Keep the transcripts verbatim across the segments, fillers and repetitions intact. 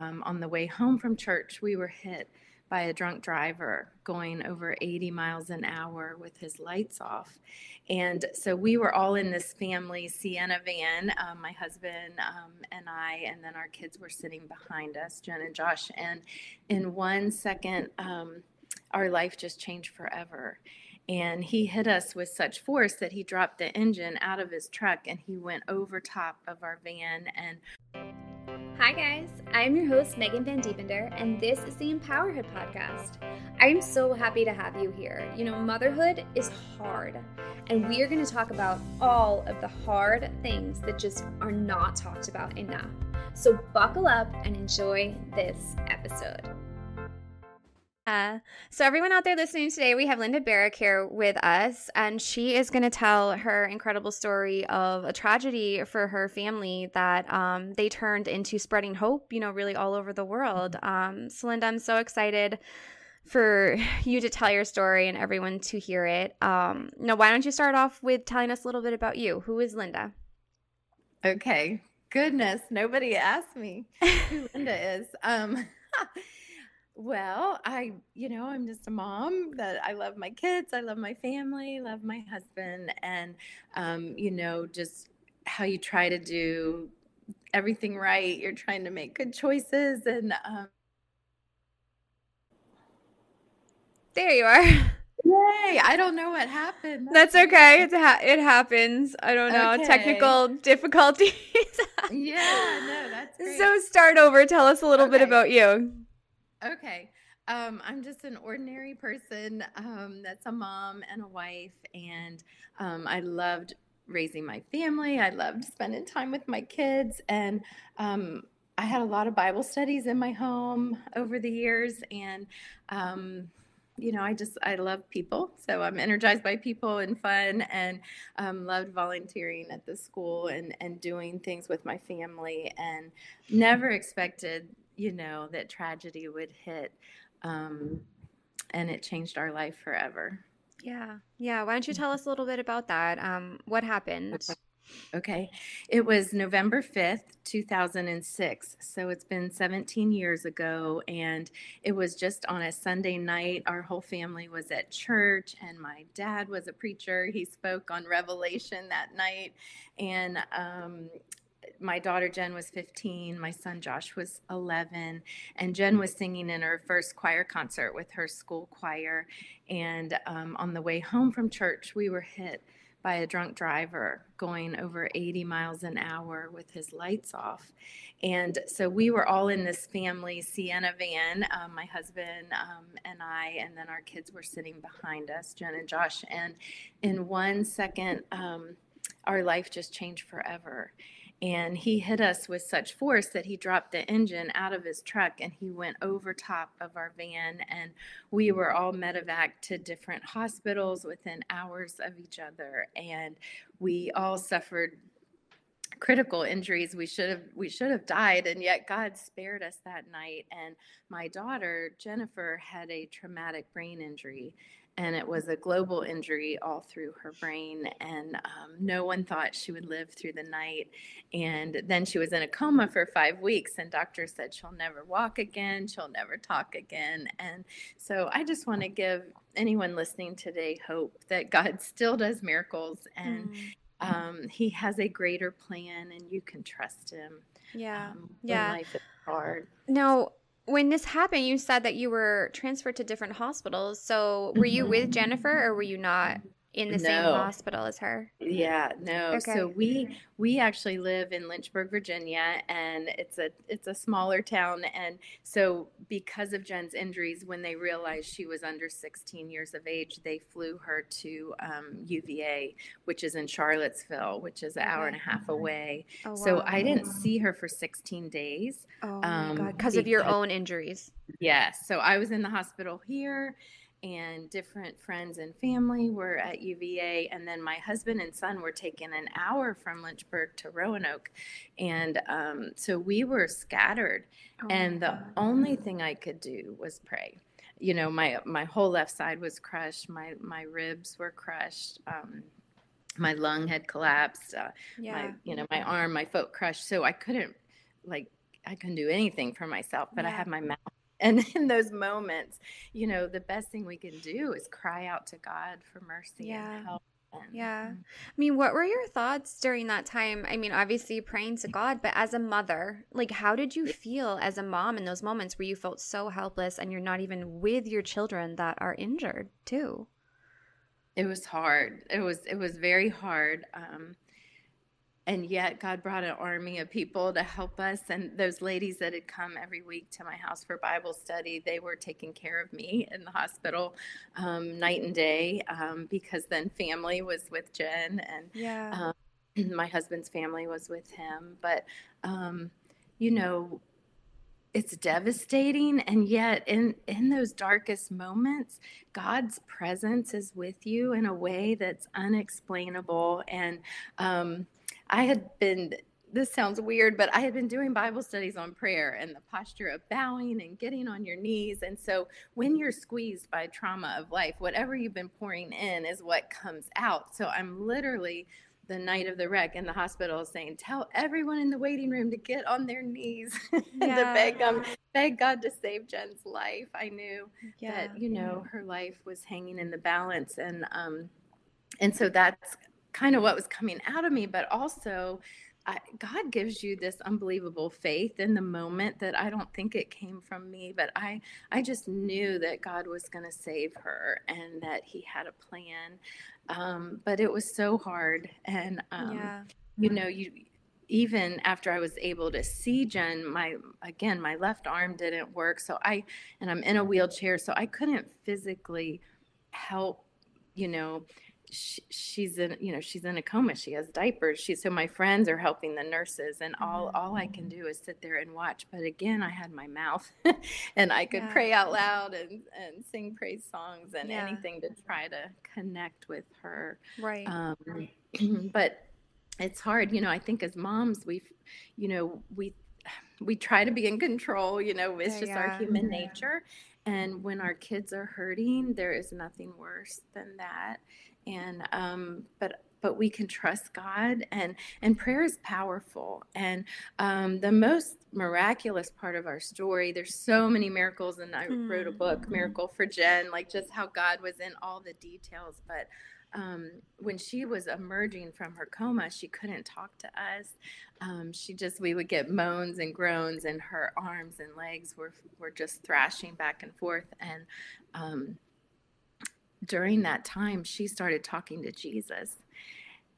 um, on the way home from church, we were hit by a drunk driver going over eighty miles an hour with his lights off. And so we were all in this family Sienna van, um, my husband um, and I, and then our kids were sitting behind us, Jen and Josh. And in one second, um, our life just changed forever. And he hit us with such force that he dropped the engine out of his truck and he went over top of our van. And hi guys, I'm your host Megan Van Diebender, and this is the Empowerhood Podcast. I am so happy to have you here. You know, motherhood is hard, and we are going to talk about all of the hard things that just are not talked about enough. So buckle up and enjoy this episode. Uh, so everyone out there listening today, we have Linda Barrick here with us, and she is going to tell her incredible story of a tragedy for her family that um, they turned into spreading hope, you know, really all over the world. Um, so Linda, I'm so excited for you to tell your story and everyone to hear it. Um, now, why don't you start off with telling us a little bit about you? Who is Linda? Okay. Goodness, nobody asked me who Linda is. Um Well, I, you know, I'm just a mom that I love my kids. I love my family, love my husband. And, um, you know, just how you try to do everything right. You're trying to make good choices. And um... there you are. Yay. I don't know what happened. That's, That's okay. It's ha- it happens. I don't know. Okay. Technical difficulties. Yeah, no, that's great. So start over. Tell us a little okay. bit about you. Okay. Um, I'm just an ordinary person um, that's a mom and a wife, and um, I loved raising my family. I loved spending time with my kids, and um, I had a lot of Bible studies in my home over the years, and um, you know, I just, I love people, so I'm energized by people and fun, and um, loved volunteering at the school and, and doing things with my family, and never expected you know, that tragedy would hit, um, and it changed our life forever. Yeah. Yeah. Why don't you tell us a little bit about that? Um, what happened? Okay. It was November fifth, two thousand six. So it's been seventeen years ago, and it was just on a Sunday night. Our whole family was at church, and my dad was a preacher. He spoke on Revelation that night. And, um, my daughter Jen was fifteen, my son Josh was eleven, and Jen was singing in her first choir concert with her school choir. And um, on the way home from church, we were hit by a drunk driver going over eighty miles an hour with his lights off. And so we were all in this family Sienna van, um, my husband um, and I, and then our kids were sitting behind us, Jen and Josh. And in one second, um, our life just changed forever. And he hit us with such force that he dropped the engine out of his truck and he went over top of our van. And we were all medevac to different hospitals within hours of each other. And we all suffered critical injuries. We should have, we should have died. And yet God spared us that night. And my daughter, Jennifer, had a traumatic brain injury. And it was a global injury all through her brain. And um, no one thought she would live through the night. And then she was in a coma for five weeks. And doctors said she'll never walk again. She'll never talk again. And so I just want to give anyone listening today hope that God still does miracles. And mm. um, he has a greater plan. And you can trust him. Yeah. Um, yeah. When life is hard. No. When this happened, you said that you were transferred to different hospitals. So were you with Jennifer, or were you not in the no. same hospital as her? Yeah, no. Okay. So we we actually live in Lynchburg, Virginia, and it's a it's a smaller town. And so because of Jen's injuries, when they realized she was under sixteen years of age, they flew her to um, U V A, which is in Charlottesville, which is an hour and a half away. Oh, wow. So I didn't see her for sixteen days. Oh, um, my God. Because of your own injuries. Yes. Yeah, so I was in the hospital here. And different friends and family were at U V A. And then my husband and son were taken an hour from Lynchburg to Roanoke. And um, so we were scattered. Oh and the God. Only thing I could do was pray. You know, my my whole left side was crushed. My, my ribs were crushed. Um, my lung had collapsed. Uh, yeah. My, you know, my arm, my foot crushed. So I couldn't, like, I couldn't do anything for myself, but yeah. I have my mouth. And in those moments, you know, the best thing we can do is cry out to God for mercy yeah. and help. Yeah. I mean, what were your thoughts during that time? I mean, obviously praying to God, but as a mother, like, how did you feel as a mom in those moments where you felt so helpless and you're not even with your children that are injured too? It was hard. It was, it was very hard. Um, And yet God brought an army of people to help us. And those ladies that had come every week to my house for Bible study, they were taking care of me in the hospital um, night and day um, because then family was with Jen and yeah. um, my husband's family was with him. But, um, you know, it's devastating. And yet in, in those darkest moments, God's presence is with you in a way that's unexplainable. And, um, I had been, this sounds weird, but I had been doing Bible studies on prayer and the posture of bowing and getting on your knees. And so when you're squeezed by trauma of life, whatever you've been pouring in is what comes out. So I'm literally the night of the wreck in the hospital saying, tell everyone in the waiting room to get on their knees yeah. and to beg, um, beg God to save Jen's life. I knew yeah. that, you know, yeah. her life was hanging in the balance. And, um, and so that's kind of what was coming out of me, but also I, God gives you this unbelievable faith in the moment that I don't think it came from me, but I, I just knew that God was going to save her and that he had a plan. Um, but it was so hard. And, um, yeah. you know, you, even after I was able to see Jen, my, again, my left arm didn't work. So I, and I'm in a wheelchair, so I couldn't physically help, you know, She, she's in, you know, she's in a coma. She has diapers. She, so my friends are helping the nurses, and all, all I can do is sit there and watch. But again, I had my mouth and I could yeah. pray out loud and, and sing praise songs and yeah. anything to try to connect with her. Right. Um, but it's hard. You know, I think as moms, we've, you know, we, we try to be in control, you know, it's yeah, just yeah. our human yeah. nature. And when our kids are hurting, there is nothing worse than that. And, um, but, but we can trust God, and, and prayer is powerful. And, um, the most miraculous part of our story, there's so many miracles. And I mm. wrote a book, Miracle for Jen, like just how God was in all the details. But, um, when she was emerging from her coma, she couldn't talk to us. Um, she just, we would get moans and groans, and her arms and legs were, were just thrashing back and forth. And, um, during that time, she started talking to Jesus,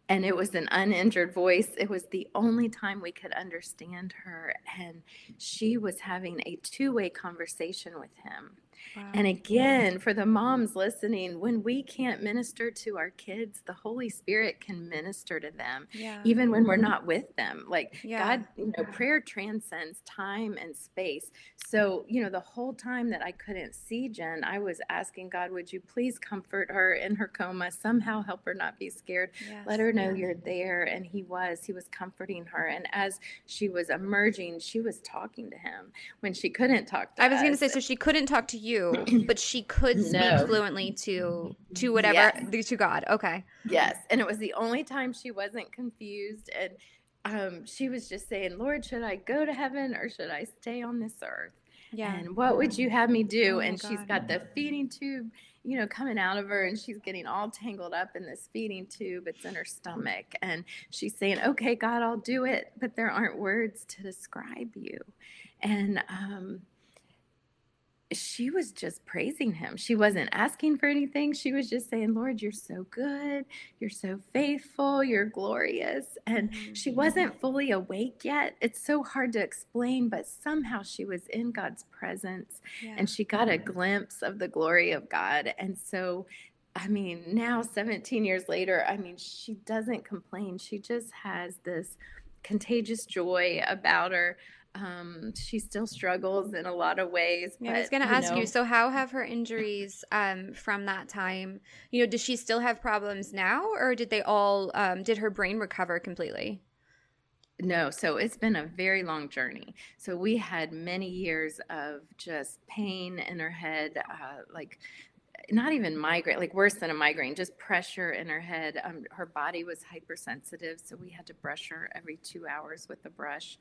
and it was an uninjured voice. It was the only time we could understand her, and she was having a two-way conversation with him. Wow. And again, for the moms listening, when we can't minister to our kids, the Holy Spirit can minister to them, yeah. even when we're not with them. Like yeah. God, you know, prayer transcends time and space. So, you know, the whole time that I couldn't see Jen, I was asking God, would you please comfort her in her coma? Somehow help her not be scared. Yes. Let her know yeah. you're there. And he was, he was comforting her. And as she was emerging, she was talking to him when she couldn't talk to I was going to say, so she couldn't talk to you. You, but she could speak no. fluently to to whatever yes. to God. Okay. Yes, and it was the only time she wasn't confused, and um, she was just saying, "Lord, should I go to heaven or should I stay on this earth? Yeah. And what would you have me do?" Oh, and God. She's got the feeding tube, you know, coming out of her, and she's getting all tangled up in this feeding tube. It's in her stomach, and she's saying, "Okay, God, I'll do it," but there aren't words to describe you, and um. she was just praising him. She wasn't asking for anything. She was just saying, Lord, you're so good. You're so faithful. You're glorious. And she wasn't fully awake yet. It's so hard to explain, but somehow she was in God's presence yeah. and she got a glimpse of the glory of God. And so, I mean, now seventeen years later, I mean, she doesn't complain. She just has this contagious joy about her. Um, she still struggles in a lot of ways. But, yeah, I was going to ask know. you, so how have her injuries um, from that time, you know, does she still have problems now, or did they all, um, did her brain recover completely? No. So it's been a very long journey. So we had many years of just pain in her head, uh, like not even migraine, like worse than a migraine, just pressure in her head. Um, her body was hypersensitive, so we had to brush her every two hours with a brush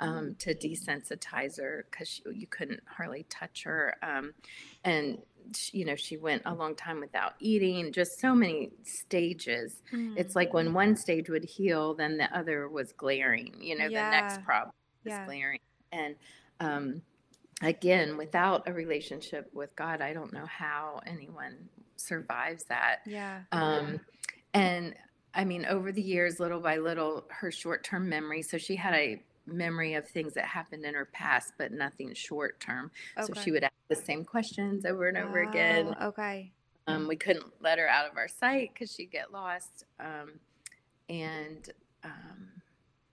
um, to desensitize her, because you couldn't hardly touch her. Um, and, she, you know, she went a long time without eating, just so many stages. Mm. It's like when one stage would heal, then the other was glaring, you know, yeah. the next problem was yeah. glaring. And, um, again, without a relationship with God, I don't know how anyone survives that. Yeah. Um, and I mean, over the years, little by little, her short-term memory. So she had a memory of things that happened in her past, but nothing short-term. Okay. So she would ask the same questions over and over oh, again. Okay. Um, we couldn't let her out of our sight because she'd get lost. Um, and, um,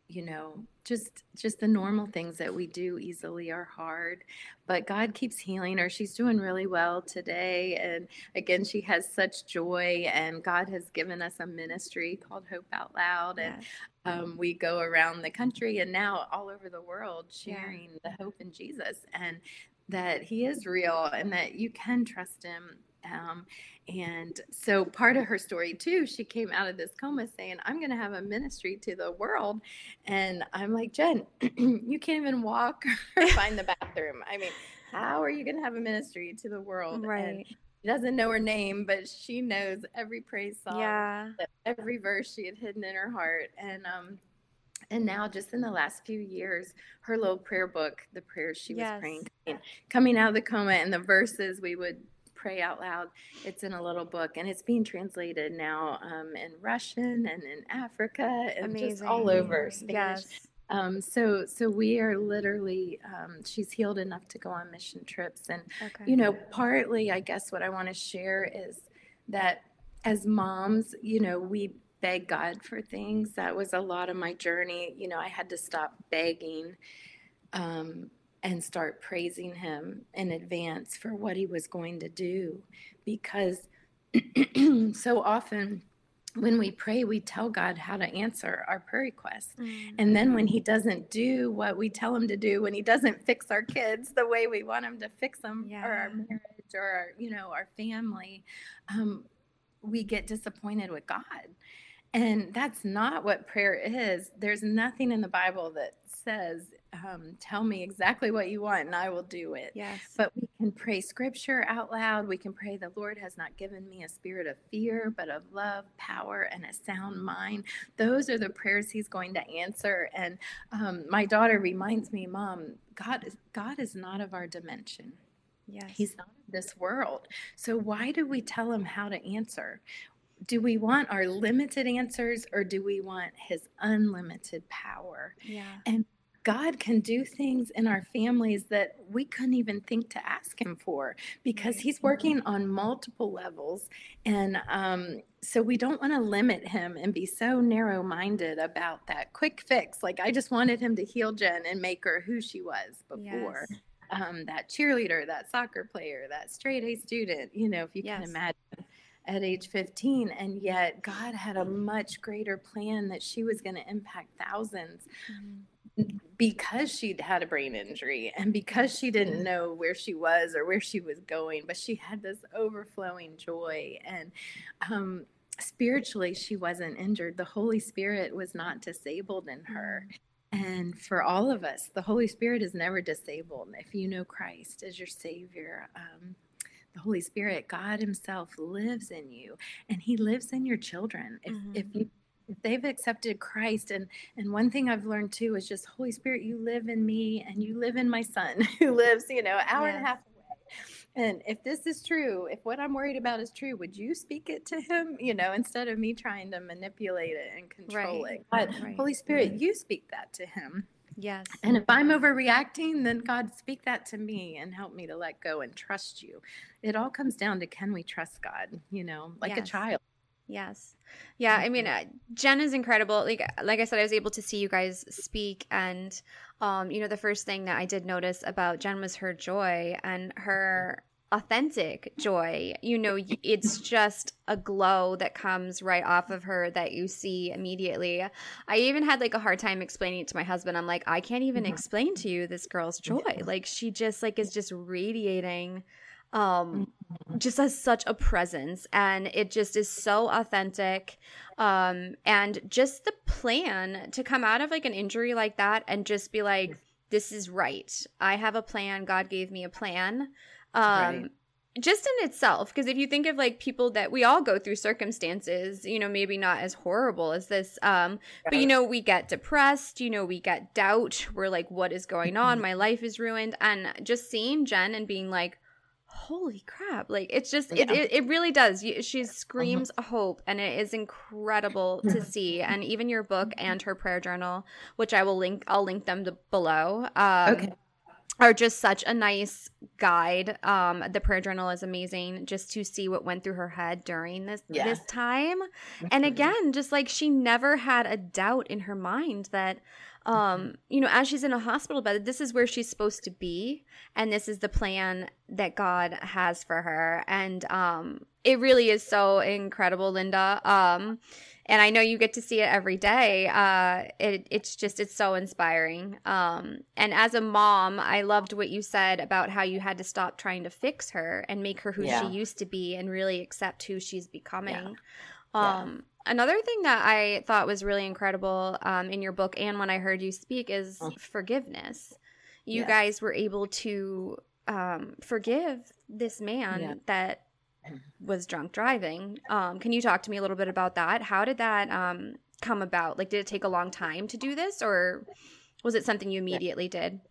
you know, just just the normal things that we do easily are hard, but God keeps healing her. She's doing really well today. And again, she has such joy, and God has given us a ministry called Hope Out Loud. And yeah. um, we go around the country and now all over the world sharing yeah. the hope in Jesus, and that he is real and that you can trust him. Um, and so part of her story too, she came out of this coma saying, I'm going to have a ministry to the world. And I'm like, Jen, you can't even walk or find the bathroom. I mean, how are you going to have a ministry to the world? Right. And she doesn't know her name, but she knows every praise song, yeah. every verse she had hidden in her heart. And, um, and now just in the last few years, her little prayer book, the prayers she yes. was praying, coming out of the coma, and the verses we would pray out loud. It's in a little book, and it's being translated now um, in Russian and in Africa and Amazing. Just all over Spanish. Yes. Um, so, so we are literally, um, she's healed enough to go on mission trips. And, okay. you know, partly, I guess what I want to share is that as moms, you know, we beg God for things. That was a lot of my journey. You know, I had to stop begging, um, and start praising him in advance for what he was going to do. Because so often when we pray, we tell God how to answer our prayer requests. Mm-hmm. And then when he doesn't do what we tell him to do, when he doesn't fix our kids the way we want him to fix them, yeah. or our marriage, or our, you know, our family, um, we get disappointed with God. And that's not what prayer is. There's nothing in the Bible that says, um, tell me exactly what you want and I will do it. Yes. But we can pray scripture out loud. We can pray, the Lord has not given me a spirit of fear, but of love, power, and a sound mind. Those are the prayers he's going to answer. And um, my daughter reminds me, Mom, God is, God is not of our dimension. Yes. He's not of this world. So why do we tell him how to answer? Do we want our limited answers, or do we want his unlimited power? Yeah. And God can do things in our families that we couldn't even think to ask him for, because he's working on multiple levels. And um, so we don't want to limit him and be so narrow-minded about that quick fix. Like, I just wanted him to heal Jen and make her who she was before. Yes. Um, that cheerleader, that soccer player, that straight-A student, you know, if you yes. can imagine. At age fifteen, and yet God had a much greater plan that she was going to impact thousands, mm-hmm. because she'd had a brain injury and because she didn't know where she was or where she was going, but she had this overflowing joy. And um, spiritually, she wasn't injured. The Holy Spirit was not disabled in her. And for all of us, the Holy Spirit is never disabled. If you know Christ as your Savior, um, Holy Spirit, God himself lives in you, and he lives in your children. If mm-hmm. if, you, if they've accepted Christ, and, and one thing I've learned too is just, Holy Spirit, you live in me and you live in my son who lives, you know, an hour yes. and a half away. And if this is true, if what I'm worried about is true, would you speak it to him, you know, instead of me trying to manipulate it and control right. it? God, right. Holy Spirit, right. you speak that to him. Yes. And if I'm overreacting, then God, speak that to me and help me to let go and trust you. It all comes down to, can we trust God, you know, like yes. a child. Yes. Yeah. I mean, uh, Jen is incredible. Like, like I said, I was able to see you guys speak. And, um, you know, the first thing that I did notice about Jen was her joy and her authentic joy. You know, it's just a glow that comes right off of her that you see immediately. I even had like a hard time explaining it to my husband. I'm like, I can't even explain to you this girl's joy. Like, she just like is just radiating um, just has such a presence, and it just is so authentic. Um, and just the plan to come out of like an injury like that and just be like, this is right. I have a plan. God gave me a plan. Um, right. Just in itself, because if you think of like people that we all go through circumstances, you know, maybe not as horrible as this, um, but, you know, we get depressed, you know, we get doubt. We're like, what is going on? My life is ruined. And just seeing Jen and being like, holy crap. Like, it's just, it, yeah. it, it really does. She screams hope, and it is incredible to see. And even your book and her prayer journal, which I will link, I'll link them to below. Um, okay. Are just such a nice guide. Um, the prayer journal is amazing just to see what went through her head during this yeah. this time. And again, just like she never had a doubt in her mind that, um, you know, as she's in a hospital bed, this is where she's supposed to be. And this is the plan that God has for her. And um, it really is so incredible, Linda. Um, and I know you get to see it every day. Uh, it, it's just, it's so inspiring. Um, and as a mom, I loved what you said about how you had to stop trying to fix her and make her who yeah. she used to be and really accept who she's becoming. Yeah. Um, yeah. Another thing that I thought was really incredible um, in your book and when I heard you speak is oh. forgiveness. You yes. guys were able to um, forgive this man yeah. that was drunk driving. Um, can you talk to me a little bit about that? How did that um, come about? Like, did it take a long time to do this, or was it something you immediately did?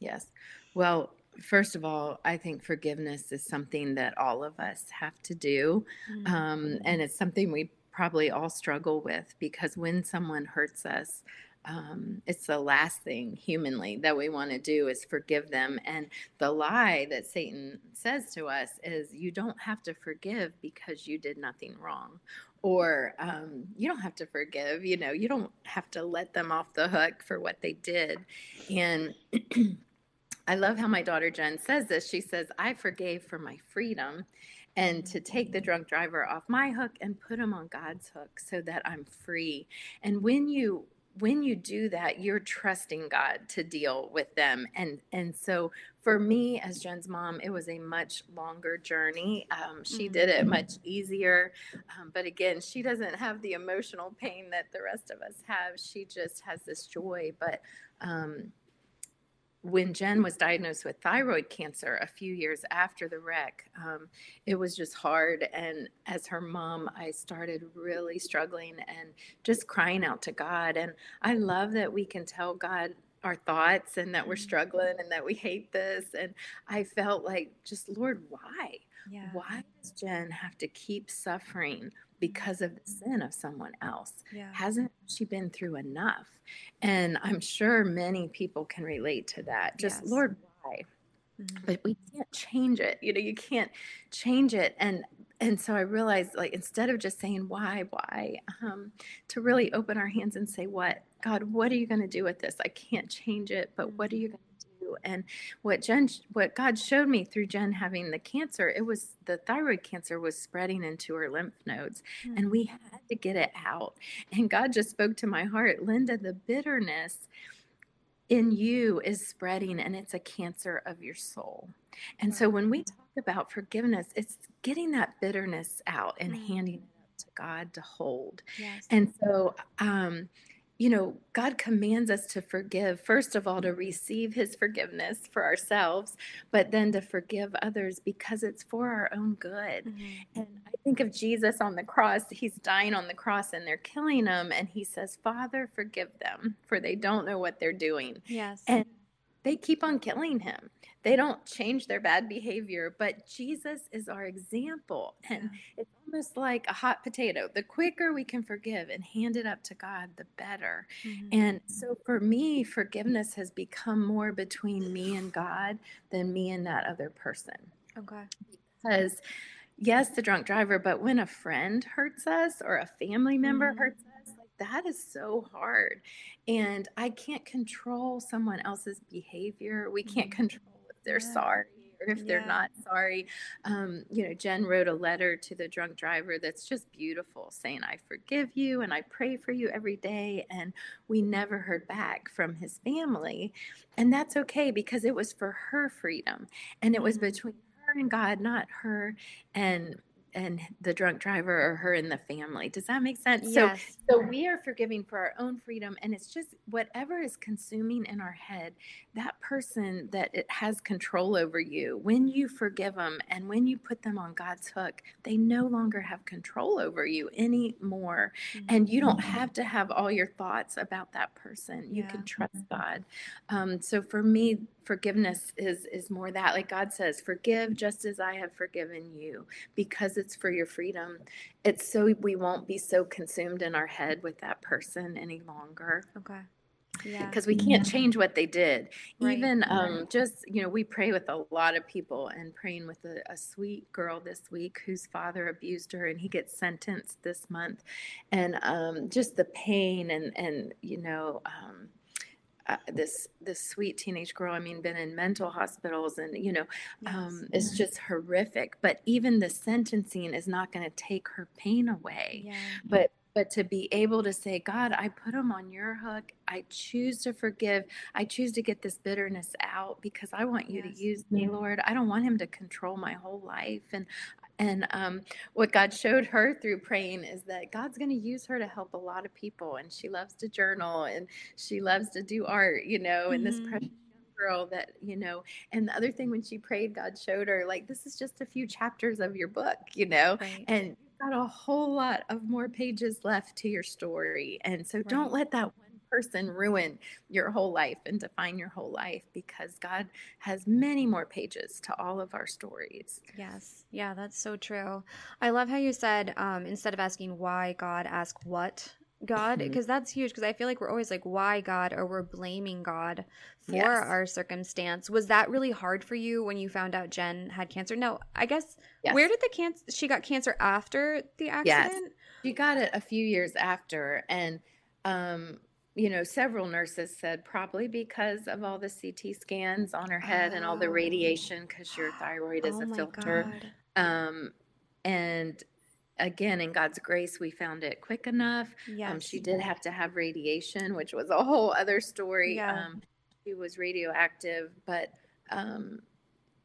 Yes. Well, first of all, I think forgiveness is something that all of us have to do. Mm-hmm. Um, and it's something we probably all struggle with, because when someone hurts us, Um, it's the last thing humanly that we want to do is forgive them. And the lie that Satan says to us is, you don't have to forgive because you did nothing wrong. Or um, you don't have to forgive, you know, you don't have to let them off the hook for what they did. And I love how my daughter Jen says this. She says, I forgave for my freedom and to take the drunk driver off my hook and put him on God's hook so that I'm free. And when you when you do that, you're trusting God to deal with them. And and so for me as Jen's mom, it was a much longer journey. Um, she mm-hmm. did it much easier. Um, but again, she doesn't have the emotional pain that the rest of us have. She just has this joy. But um, when Jen was diagnosed with thyroid cancer a few years after the wreck, um, it was just hard. And as her mom, I started really struggling and just crying out to God. And I love that we can tell God our thoughts and that we're struggling and that we hate this. And I felt like, just, Lord, why? Yeah. Why does Jen have to keep suffering because of the sin of someone else? Yeah. Hasn't she been through enough? And I'm sure many people can relate to that. Just, yes. Lord, why? Mm-hmm. But we can't change it. You know, you can't change it. And and so I realized, like, instead of just saying, why, why, um, to really open our hands and say, what? God, what are you going to do with this? I can't change it, but what are you going to And what Jen, what God showed me through Jen having the cancer, it was the thyroid cancer was spreading into her lymph nodes, mm-hmm. and we had to get it out. And God just spoke to my heart, Linda, the bitterness in you is spreading, and it's a cancer of your soul. And mm-hmm. so when we talk about forgiveness, it's getting that bitterness out and mm-hmm. handing it up to God to hold. Yes. And so, um, you know, God commands us to forgive, first of all, to receive his forgiveness for ourselves, but then to forgive others because it's for our own good. Mm-hmm. And I think of Jesus on the cross. He's dying on the cross and they're killing him. And he says, Father, forgive them, for they don't know what they're doing. Yes. And they keep on killing him. They don't change their bad behavior, but Jesus is our example. And yeah. it's almost like a hot potato. The quicker we can forgive and hand it up to God, the better. Mm-hmm. And so for me, forgiveness has become more between me and God than me and that other person. Okay. Because yes, the drunk driver, but when a friend hurts us or a family member mm-hmm. hurts us, that is so hard. And I can't control someone else's behavior. We can't control if they're yeah. sorry or if yeah. they're not sorry. Um, you know, Jen wrote a letter to the drunk driver that's just beautiful, saying, I forgive you and I pray for you every day. And we never heard back from his family. And that's okay because it was for her freedom. And it was between and God, not her and and the drunk driver or her and the family. Does that make sense? Yes. So, so we are forgiving for our own freedom. And it's just whatever is consuming in our head, that person that it has control over you, when you forgive them and when you put them on God's hook, they no longer have control over you anymore. Mm-hmm. And you don't have to have all your thoughts about that person. You yeah. can trust God. Um, so for me, forgiveness is, is more that, like God says, forgive just as I have forgiven you, because it's for your freedom. It's so we won't be so consumed in our head with that person any longer. Okay. Yeah. Because we can't yeah. change what they did. Right. Even um, right. just, you know, we pray with a lot of people, and praying with a, a sweet girl this week whose father abused her, and he gets sentenced this month. And um, just the pain and, and you know, um, Uh, this this sweet teenage girl, I mean, been in mental hospitals and, you know, um, yes. it's just horrific. But even the sentencing is not going to take her pain away. Yeah. But but to be able to say, God, I put him on your hook. I choose to forgive. I choose to get this bitterness out because I want you yes. to use me, yeah. Lord. I don't want him to control my whole life. And And um, what God showed her through praying is that God's going to use her to help a lot of people. And she loves to journal, and she loves to do art, you know, and mm-hmm. this precious girl that, you know, and the other thing, when she prayed, God showed her, like, this is just a few chapters of your book, you know, right. and you've got a whole lot of more pages left to your story. And so right. don't let that person ruin your whole life and define your whole life, because God has many more pages to all of our stories. Yes. Yeah, that's so true. I love how you said, um, instead of asking why God, ask what God, because mm-hmm. that's huge, because I feel like we're always like, why God, or we're blaming God for yes. our circumstance. Was that really hard for you when you found out Jen had cancer? No, I guess, yes. where did the cancer, she got cancer after the accident? Yes. She got it a few years after, and um you know, several nurses said probably because of all the C T scans on her head oh. and all the radiation, because your thyroid is oh a filter. Um, and again, in God's grace, we found it quick enough. Yes. Um, she did have to have radiation, which was a whole other story. Yeah. Um, she was radioactive, but, um,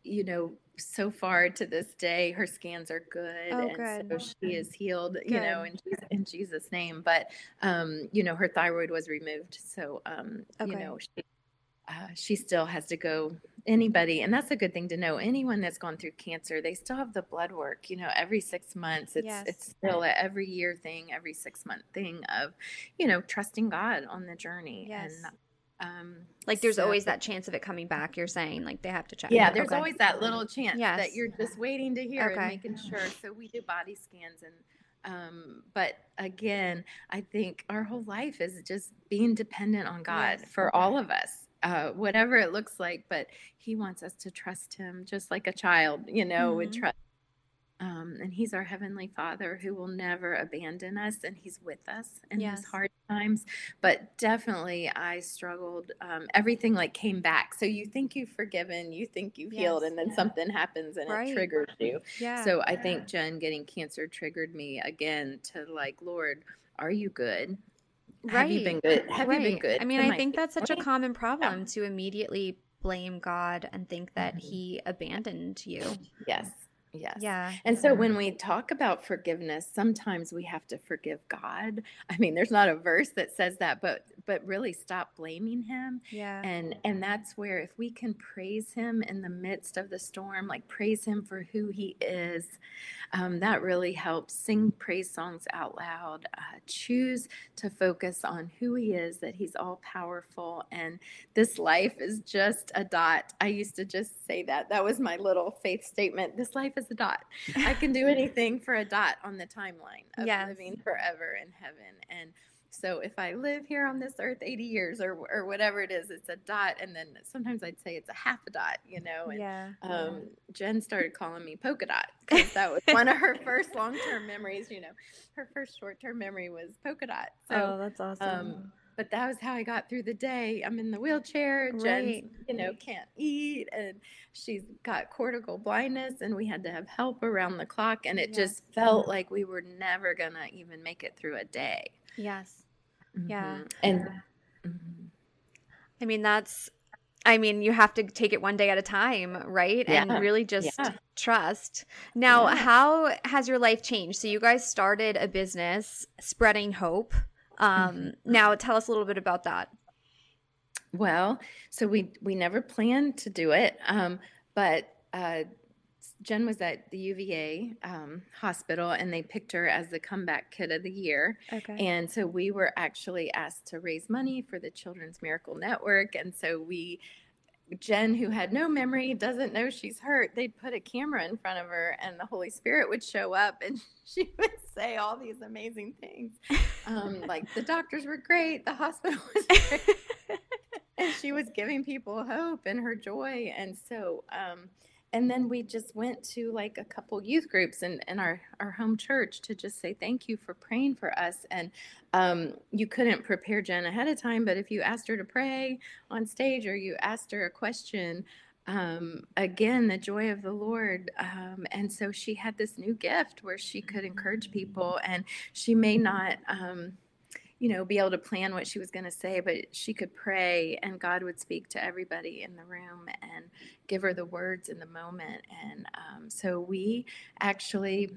you know, so far to this day, her scans are good. Oh, and good. So oh, she good. Is healed, good. You know, in, in Jesus' name. But, um, you know, her thyroid was removed. So, um, okay. you know, she, uh, she still has to go. Anybody, and that's a good thing to know, anyone that's gone through cancer, they still have the blood work, you know, every six months. It's yes. it's still an every year thing, every six month thing of, you know, trusting God on the journey. Yes. And Um, like there's so, always that chance of it coming back. You're saying like they have to check. Yeah, there's okay. always that little chance yes. that you're just waiting to hear okay. and making sure. So we do body scans, and um, but again, I think our whole life is just being dependent on God yes. for all of us, uh, whatever it looks like. But He wants us to trust Him, just like a child, you know, mm-hmm. would trust. Um, and He's our Heavenly Father who will never abandon us, and He's with us in yes. these hard times. But definitely I struggled. Um, everything like came back. So you think you've forgiven, you think you've yes. healed, and then yeah. something happens and right. it triggers you. Yeah. So I yeah. think Jen getting cancer triggered me again to like, Lord, are you good? Right. Have you been good? Have right. you been good? I mean, Am I think I that's such right? a common problem yeah. to immediately blame God and think that mm-hmm. He abandoned you. Yes. Yes. Yeah. And so when we talk about forgiveness, sometimes we have to forgive God. I mean, there's not a verse that says that, but but really stop blaming Him. Yeah. And and that's where if we can praise Him in the midst of the storm, like praise Him for who He is, um, that really helps. Sing praise songs out loud. Uh, choose to focus on who He is, that He's all powerful. And this life is just a dot. I used to just say that. That was my little faith statement. This life is a dot. I can do anything for a dot on the timeline of yes. living forever in heaven. And so if I live here on this earth eighty years or or whatever it is, it's a dot. And then sometimes I'd say it's a half a dot, you know. And yeah. Um, Jen started calling me polka dot, because that was one of her first long-term memories, you know. Her first short-term memory was polka dot. So, oh, that's awesome. Um, but that was how I got through the day. I'm in the wheelchair. Jen, right. you know, can't eat, and she's got cortical blindness, and we had to have help around the clock. And it yes. just felt like we were never going to even make it through a day. Yes. Mm-hmm. Yeah. And yeah. Mm-hmm. I mean, that's I mean, you have to take it one day at a time, right? Yeah. And really just yeah. trust. Now, yeah. how has your life changed? So you guys started a business, Spreading Hope. Um, mm-hmm. Now, tell us a little bit about that. Well, so we we never planned to do it, um, but uh, Jen was at the U V A um, hospital, and they picked her as the comeback kid of the year. Okay. And so we were actually asked to raise money for the Children's Miracle Network, and so we, Jen, who had no memory, doesn't know she's hurt, they'd put a camera in front of her, and the Holy Spirit would show up, and she would say all these amazing things. Um, like, the doctors were great, the hospital was great. And she was giving people hope and her joy. And so, um, and then we just went to like a couple youth groups in, in our, our home church to just say, thank you for praying for us. And um, you couldn't prepare Jen ahead of time, but if you asked her to pray on stage or you asked her a question, um, again, the joy of the Lord. Um, and so she had this new gift where she could encourage people, and she may not, um, you know, be able to plan what she was going to say, but she could pray and God would speak to everybody in the room and give her the words in the moment. And um, so we actually,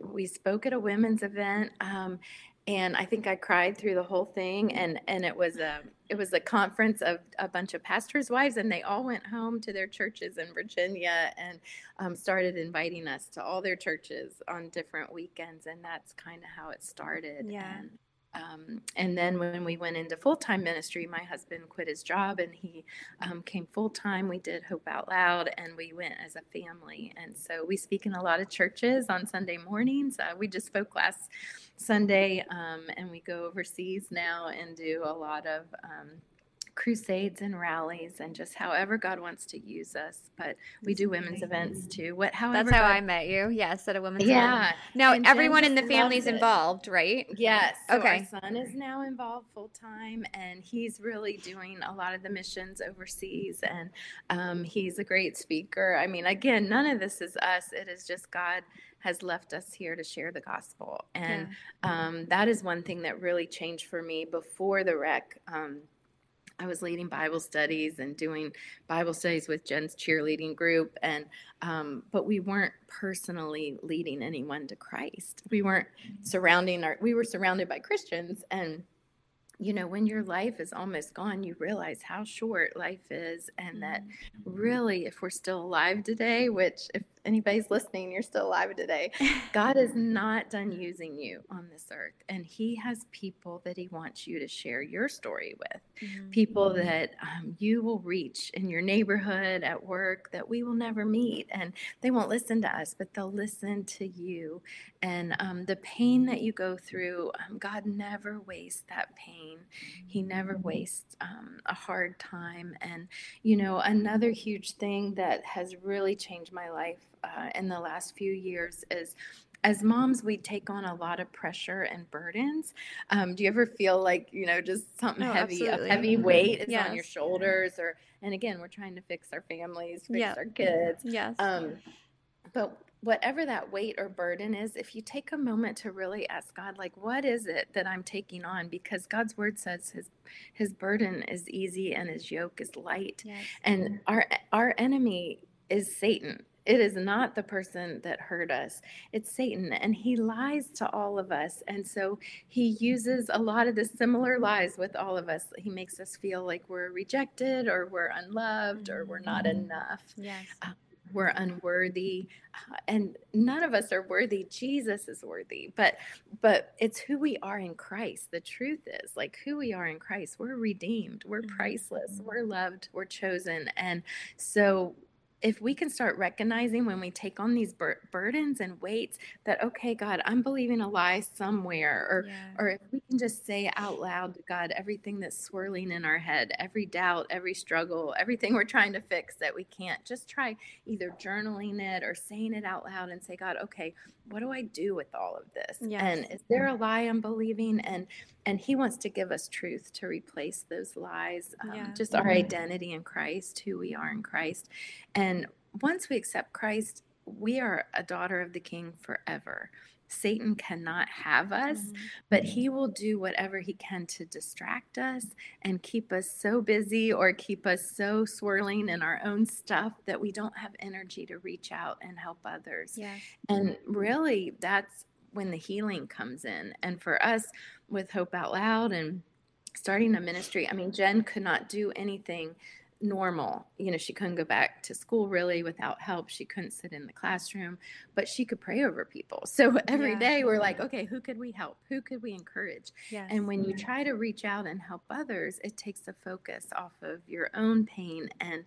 we spoke at a women's event, um, and I think I cried through the whole thing. And, and it was a, it was a conference of a bunch of pastors' wives, and they all went home to their churches in Virginia and um, started inviting us to all their churches on different weekends. And that's kind of how it started. Yeah. And, Um, and then when we went into full-time ministry, my husband quit his job and he um, came full-time. We did Hope Out Loud, and we went as a family. And so we speak in a lot of churches on Sunday mornings. Uh, we just spoke last Sunday, um, and we go overseas now and do a lot of um, crusades and rallies and just however God wants to use us. But we do women's events too. What? However, that's how God... I met you. Yes, at a women's yeah. event. Now and everyone Jen in the family's involved, right? Yes. So okay. Our son is now involved full time, and he's really doing a lot of the missions overseas. And um, he's a great speaker. I mean, again, none of this is us. It is just God has left us here to share the gospel, and yeah. um, that is one thing that really changed for me before the wreck. Um, I was leading Bible studies and doing Bible studies with Jen's cheerleading group. And, um, but we weren't personally leading anyone to Christ. We weren't surrounding our, we were surrounded by Christians. And, you know, when your life is almost gone, you realize how short life is. And that really, if we're still alive today, which if anybody's listening, you're still alive today, God is not done using you on this earth. And he has people that he wants you to share your story with, mm-hmm. people that um, you will reach in your neighborhood, at work, that we will never meet. And they won't listen to us, but they'll listen to you. And um, the pain that you go through, um, God never wastes that pain. He never wastes um, a hard time. And, you know, another huge thing that has really changed my life uh, in the last few years is, as moms, we take on a lot of pressure and burdens. Um, do you ever feel like, you know, just something oh, heavy, absolutely. a heavy weight is yes. on your shoulders? Or, and again, we're trying to fix our families, fix yeah. our kids. Yes. Um, but whatever that weight or burden is, if you take a moment to really ask God, like, what is it that I'm taking on? Because God's word says his his burden is easy and his yoke is light. Yes. And our our enemy is Satan. It is not the person that hurt us. It's Satan, and he lies to all of us. And so he uses a lot of the similar lies with all of us. He makes us feel like we're rejected or we're unloved or we're not enough. Yes. Um, We're unworthy, uh, and none of us are worthy. Jesus is worthy, but but it's who we are in Christ. The truth is, like, who we are in Christ, we're redeemed, we're priceless, we're loved, we're chosen. And so if we can start recognizing when we take on these bur- burdens and weights that, okay, God, I'm believing a lie somewhere, or, yeah. or if we can just say out loud to God everything that's swirling in our head, every doubt, every struggle, everything we're trying to fix that we can't, just try either journaling it or saying it out loud and say, God, okay, what do I do with all of this? Yes. And is there a lie I'm believing? And and he wants to give us truth to replace those lies, um, yeah. just our identity in Christ, who we are in Christ. And once we accept Christ, we are a daughter of the King forever. Satan cannot have us, mm-hmm. but he will do whatever he can to distract us and keep us so busy or keep us so swirling in our own stuff that we don't have energy to reach out and help others. Yes. And really, that's when the healing comes in. And for us with Hope Out Loud and starting a ministry, I mean, Jen could not do anything normal. You know, she couldn't go back to school really without help. She couldn't sit in the classroom, but she could pray over people. So every yeah. day we're like, okay, who could we help? Who could we encourage? Yes. And when you try to reach out and help others, it takes the focus off of your own pain. And,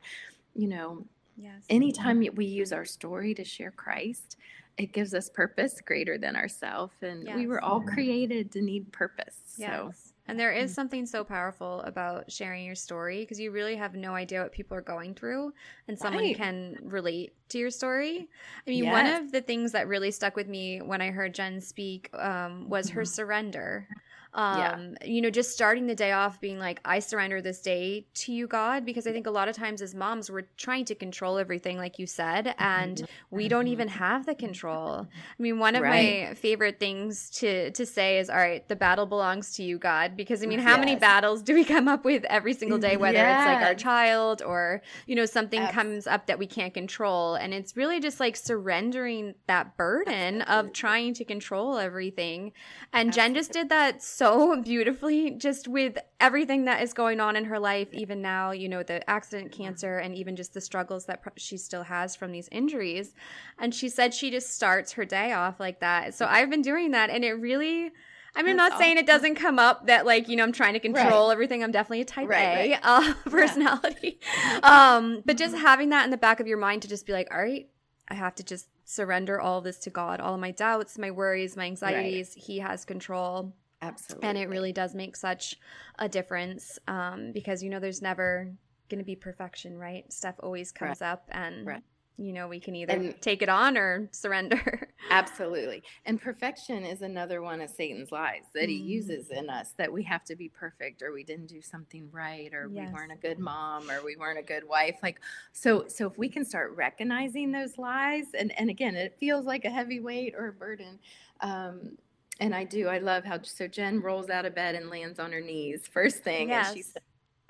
you know, yes. anytime we use our story to share Christ, it gives us purpose greater than ourselves. And yes. we were all created to need purpose. Yes. So. And there is something so powerful about sharing your story because you really have no idea what people are going through and someone right. can relate to your story. I mean, yes. one of the things that really stuck with me when I heard Jen speak um, was her mm-hmm. surrender. Um, yeah. You know, just starting the day off being like, I surrender this day to you, God, because I think a lot of times as moms, we're trying to control everything, like you said, and we don't even have the control. I mean, one of right. my favorite things to, to say is, all right, the battle belongs to you, God, because I mean, how yes. many battles do we come up with every single day, whether yeah. it's like our child or, you know, something Absolutely. comes up that we can't control. And it's really just like surrendering that burden Absolutely. of trying to control everything. And Absolutely. Jen just did that so so beautifully, just with everything that is going on in her life, even now, you know, the accident, cancer, and even just the struggles that pr- she still has from these injuries. And she said she just starts her day off like that. So I've been doing that, and it really – I mean, I'm not awesome. saying it doesn't come up that, like, you know, I'm trying to control right. everything. I'm definitely a type right, A right. Uh, personality. Yeah. Um, but just having that in the back of your mind to just be like, all right, I have to just surrender all this to God, all my doubts, my worries, my anxieties. Right. He has control. Absolutely. And it really does make such a difference um, because, you know, there's never going to be perfection, right? Stuff always comes right. up and, right. you know, we can either and take it on or surrender. Absolutely. And perfection is another one of Satan's lies that he mm. uses in us, that we have to be perfect or we didn't do something right or yes. we weren't a good mom or we weren't a good wife. Like, so so if we can start recognizing those lies, and, and again, it feels like a heavy weight or a burden. Um And I do. I love how – so Jen rolls out of bed and lands on her knees first thing. Yes. And she said,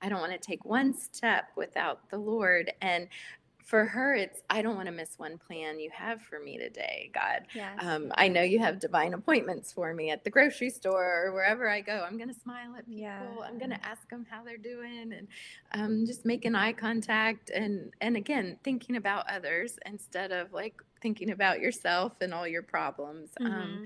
I don't want to take one step without the Lord. And for her, it's, I don't want to miss one plan you have for me today, God. Yes. Um, I know you have divine appointments for me at the grocery store or wherever I go. I'm going to smile at people. Yeah. I'm going to ask them how they're doing and um, just making eye contact. And, and, again, thinking about others instead of, like, thinking about yourself and all your problems. Mm-hmm. Um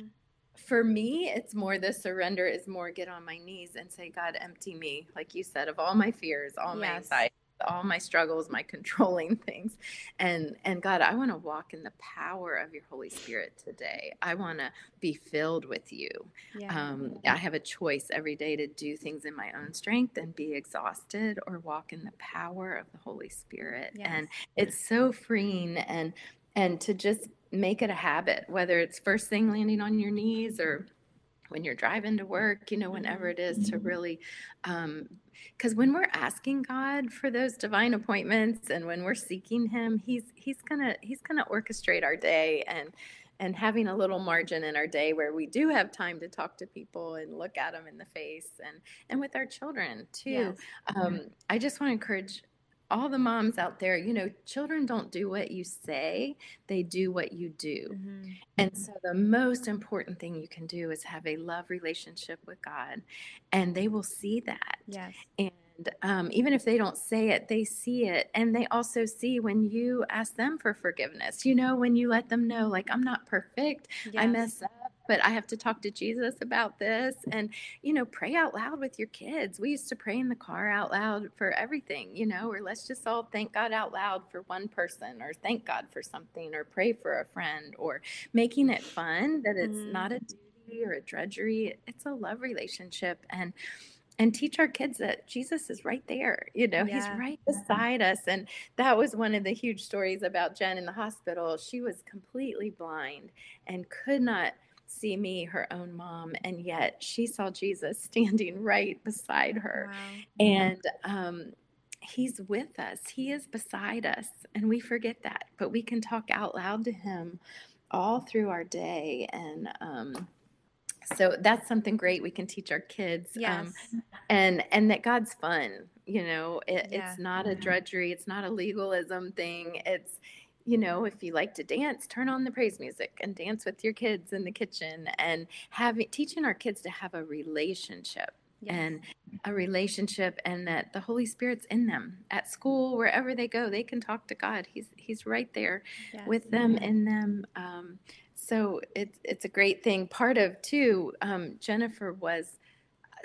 For me, it's more the surrender is more get on my knees and say, God, empty me, like you said, of all my fears, all yes. my anxieties, all my struggles, my controlling things. And and God, I want to walk in the power of your Holy Spirit today. I want to be filled with you. Yeah. Um, I have a choice every day to do things in my own strength and be exhausted or walk in the power of the Holy Spirit. Yes. And it's so freeing and and to just make it a habit, whether it's first thing landing on your knees or when you're driving to work, you know, whenever it is to really, um, because when we're asking God for those divine appointments and when we're seeking him, he's, he's gonna, he's gonna orchestrate our day and, and having a little margin in our day where we do have time to talk to people and look at them in the face and, and with our children too. Yes. Um, mm-hmm. I just want to encourage all the moms out there, you know, children don't do what you say, they do what you do. Mm-hmm. And so the most important thing you can do is have a love relationship with God, and they will see that. Yes. And um, even if they don't say it, they see it. And they also see when you ask them for forgiveness, you know, when you let them know, like, I'm not perfect, yes. I mess up, but I have to talk to Jesus about this. And, you know, pray out loud with your kids. We used to pray in the car out loud for everything, you know, or let's just all thank God out loud for one person or thank God for something or pray for a friend or making it fun that it's mm-hmm. not a duty or a drudgery. It's a love relationship. And, and teach our kids that Jesus is right there, you know, yeah. he's right beside yeah. us. And that was one of the huge stories about Jen in the hospital. She was completely blind and could not see me, her own mom, and yet she saw Jesus standing right beside her. Wow. And um, he's with us. He is beside us, and we forget that, but we can talk out loud to him all through our day. And um, so that's something great we can teach our kids. Yes. Um, and, and that God's fun, you know, it, yeah. it's not a drudgery. It's not a legalism thing. It's, you know, if you like to dance, turn on the praise music and dance with your kids in the kitchen, and having, teaching our kids to have a relationship. Yes. And a relationship, and that the Holy Spirit's in them at school, wherever they go, they can talk to God. He's, he's right there yes. with them, mm-hmm. in them. Um, so it's, it's a great thing. Part of too, um, Jennifer was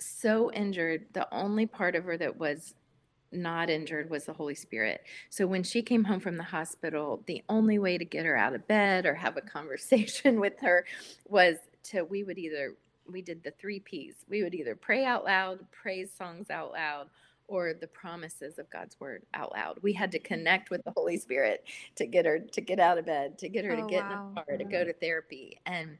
so injured. The only part of her that was not injured was the Holy Spirit. So when she came home from the hospital, the only way to get her out of bed or have a conversation with her was to, we would either we did the three P's. We would either pray out loud, praise songs out loud, or the promises of God's word out loud. We had to connect with the Holy Spirit to get her to get out of bed, to get her oh, to get wow. in the car, to go to therapy. And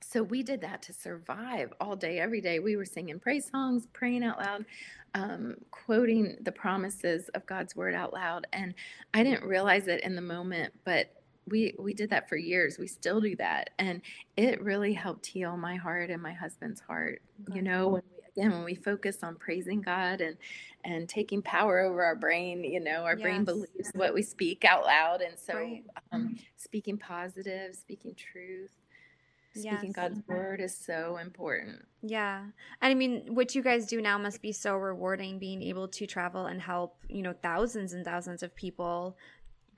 so we did that to survive all day, every day. We were singing praise songs, praying out loud, um, quoting the promises of God's word out loud. And I didn't realize it in the moment, but We we did that for years. We still do that. And it really helped heal my heart and my husband's heart. You know, when we, again, when we focus on praising God and, and taking power over our brain, you know, our yes. brain believes what we speak out loud. And so right. um, speaking positive, speaking truth, speaking yes. God's word is so important. Yeah. And I mean, what you guys do now must be so rewarding, being able to travel and help, you know, thousands and thousands of people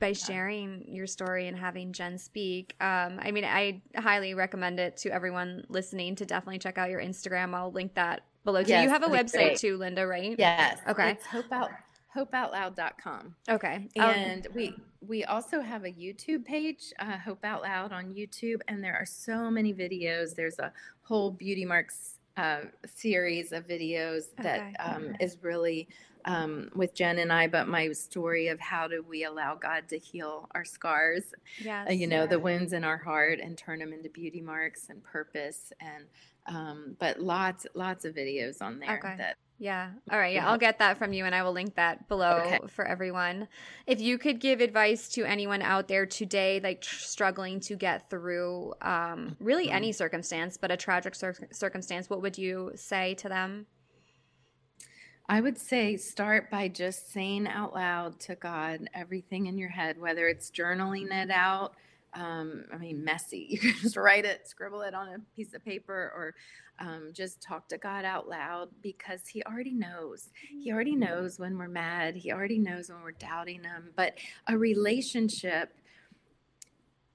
by sharing your story and having Jen speak. Um, I mean, I highly recommend it to everyone listening to definitely check out your Instagram. I'll link that below. Yes, you have a website great. too, Linda, right? Yes. Okay. It's Hope Out, hope out loud dot com. Okay. And um, we we also have a YouTube page, uh, Hope Out Loud on YouTube, and there are so many videos. There's a whole Beauty Marks uh, series of videos that okay. um, is really – Um, with Jen and I, but my story of how do we allow God to heal our scars, yes, uh, you know, yeah. the wounds in our heart, and turn them into beauty marks and purpose. And, um, but lots, lots of videos on there. Okay. That, yeah. All right. Yeah. I'll get that from you, and I will link that below okay. for everyone. If you could give advice to anyone out there today, like tr- struggling to get through, um, really mm-hmm. any circumstance, but a tragic cir- circumstance, what would you say to them? I would say start by just saying out loud to God everything in your head, whether it's journaling it out. Um, I mean, messy. You can just write it, scribble it on a piece of paper, or um, just talk to God out loud, because he already knows. He already knows when we're mad. He already knows when we're doubting him. But a relationship,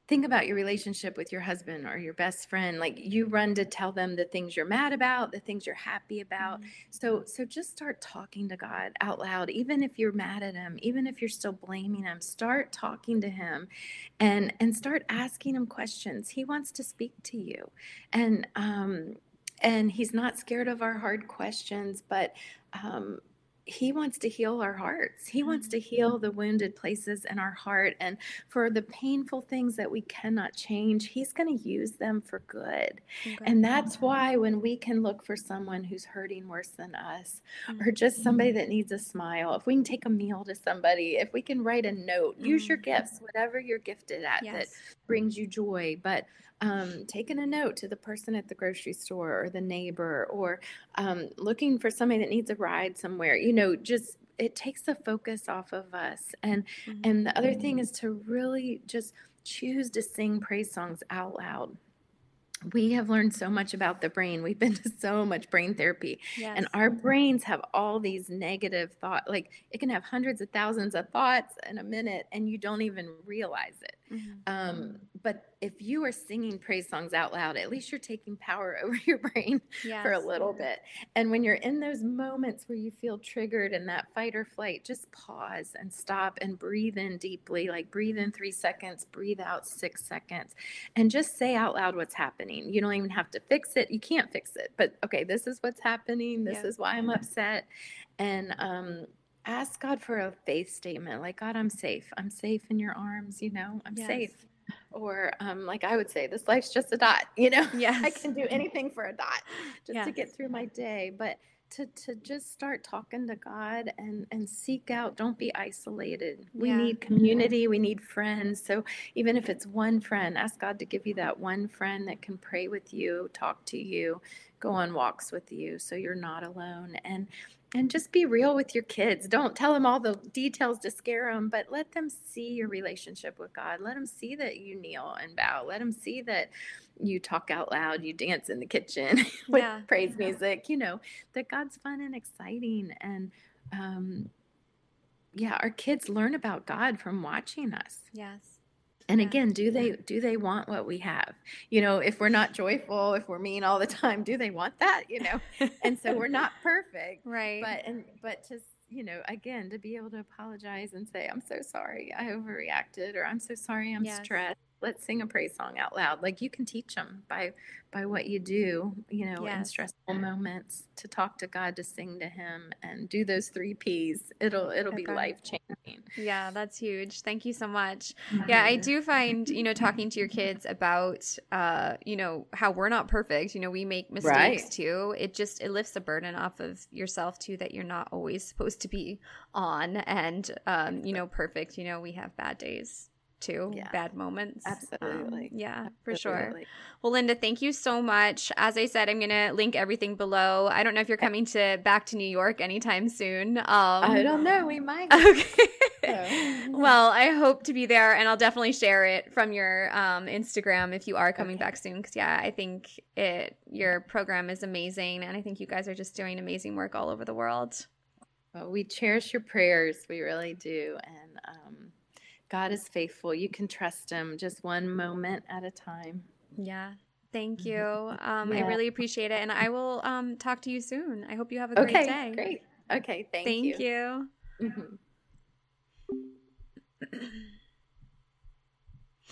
think about your relationship with your husband or your best friend. Like, you run to tell them the things you're mad about, the things you're happy about. Mm-hmm. So, so just start talking to God out loud. Even if you're mad at him, even if you're still blaming him, start talking to him, and, and start asking him questions. He wants to speak to you, and, um, and he's not scared of our hard questions, but, um, he wants to heal our hearts. He wants to heal the wounded places in our heart. And for the painful things that we cannot change, he's going to use them for good. Okay. And that's why when we can look for someone who's hurting worse than us, mm-hmm. or just somebody that needs a smile, if we can take a meal to somebody, if we can write a note, mm-hmm. use your gifts, whatever you're gifted at yes. that brings you joy. But um, taking a note to the person at the grocery store, or the neighbor, or um, looking for somebody that needs a ride somewhere, you know, just, it takes the focus off of us. And, mm-hmm. and the other thing is to really just choose to sing praise songs out loud. We have learned so much about the brain. We've been to so much brain therapy, yes. and our brains have all these negative thoughts. Like, it can have hundreds of thousands of thoughts in a minute, and you don't even realize it. Mm-hmm. Um, but if you are singing praise songs out loud, at least you're taking power over your brain yes. for a little bit. And when you're in those moments where you feel triggered in that fight or flight, just pause and stop and breathe in deeply. Like, breathe in three seconds, breathe out six seconds, and just say out loud what's happening. You don't even have to fix it. You can't fix it, but okay, this is what's happening. This yeah. is why I'm upset. And, um, ask God for a faith statement, like, God, I'm safe. I'm safe in your arms, you know, I'm yes. safe. Or um, like I would say, this life's just a dot, you know, yes. I can do anything for a dot just yes. to get through my day. But to to just start talking to God and, and seek out. Don't be isolated. We yeah. need community. Yeah. We need friends. So even if it's one friend, ask God to give you that one friend that can pray with you, talk to you, go on walks with you so you're not alone. And and just be real with your kids. Don't tell them all the details to scare them, but let them see your relationship with God. Let them see that you kneel and bow. Let them see that you talk out loud, you dance in the kitchen with yeah. praise yeah. music, you know, that God's fun and exciting. And um, yeah, our kids learn about God from watching us. Yes. And yeah. again, do they, yeah. do they want what we have? You know, if we're not joyful, if we're mean all the time, do they want that? You know? And so we're not perfect. Right. But, and, but to, you know, again, to be able to apologize and say, I'm so sorry I overreacted, or I'm so sorry I'm yes. stressed. Let's sing a praise song out loud. Like, you can teach them by, by what you do, you know, yes. in stressful moments, to talk to God, to sing to him, and do those three P's. It'll, it'll be life changing. Yeah. That's huge. Thank you so much. Yeah. I do find, you know, talking to your kids about, uh, you know, how we're not perfect, you know, we make mistakes right. too. It just, it lifts a burden off of yourself too, that you're not always supposed to be on and, um, you know, perfect. You know, we have bad days too, yeah. bad moments. Absolutely. Um, yeah, Absolutely. For sure. Well, Linda, thank you so much. As I said, I'm going to link everything below. I don't know if you're coming to back to New York anytime soon. Um, I don't know. We might. Okay. So. Well, I hope to be there, and I'll definitely share it from your um, Instagram if you are coming okay. back soon. Because, yeah, I think it your program is amazing, and I think you guys are just doing amazing work all over the world. Well, we cherish your prayers. We really do. And um, God is faithful. You can trust him just one moment at a time. Yeah. Thank you. Um, yeah. I really appreciate it. And I will um, talk to you soon. I hope you have a okay, great day. Okay, great. Okay, thank, thank you. Thank you. Mm-hmm.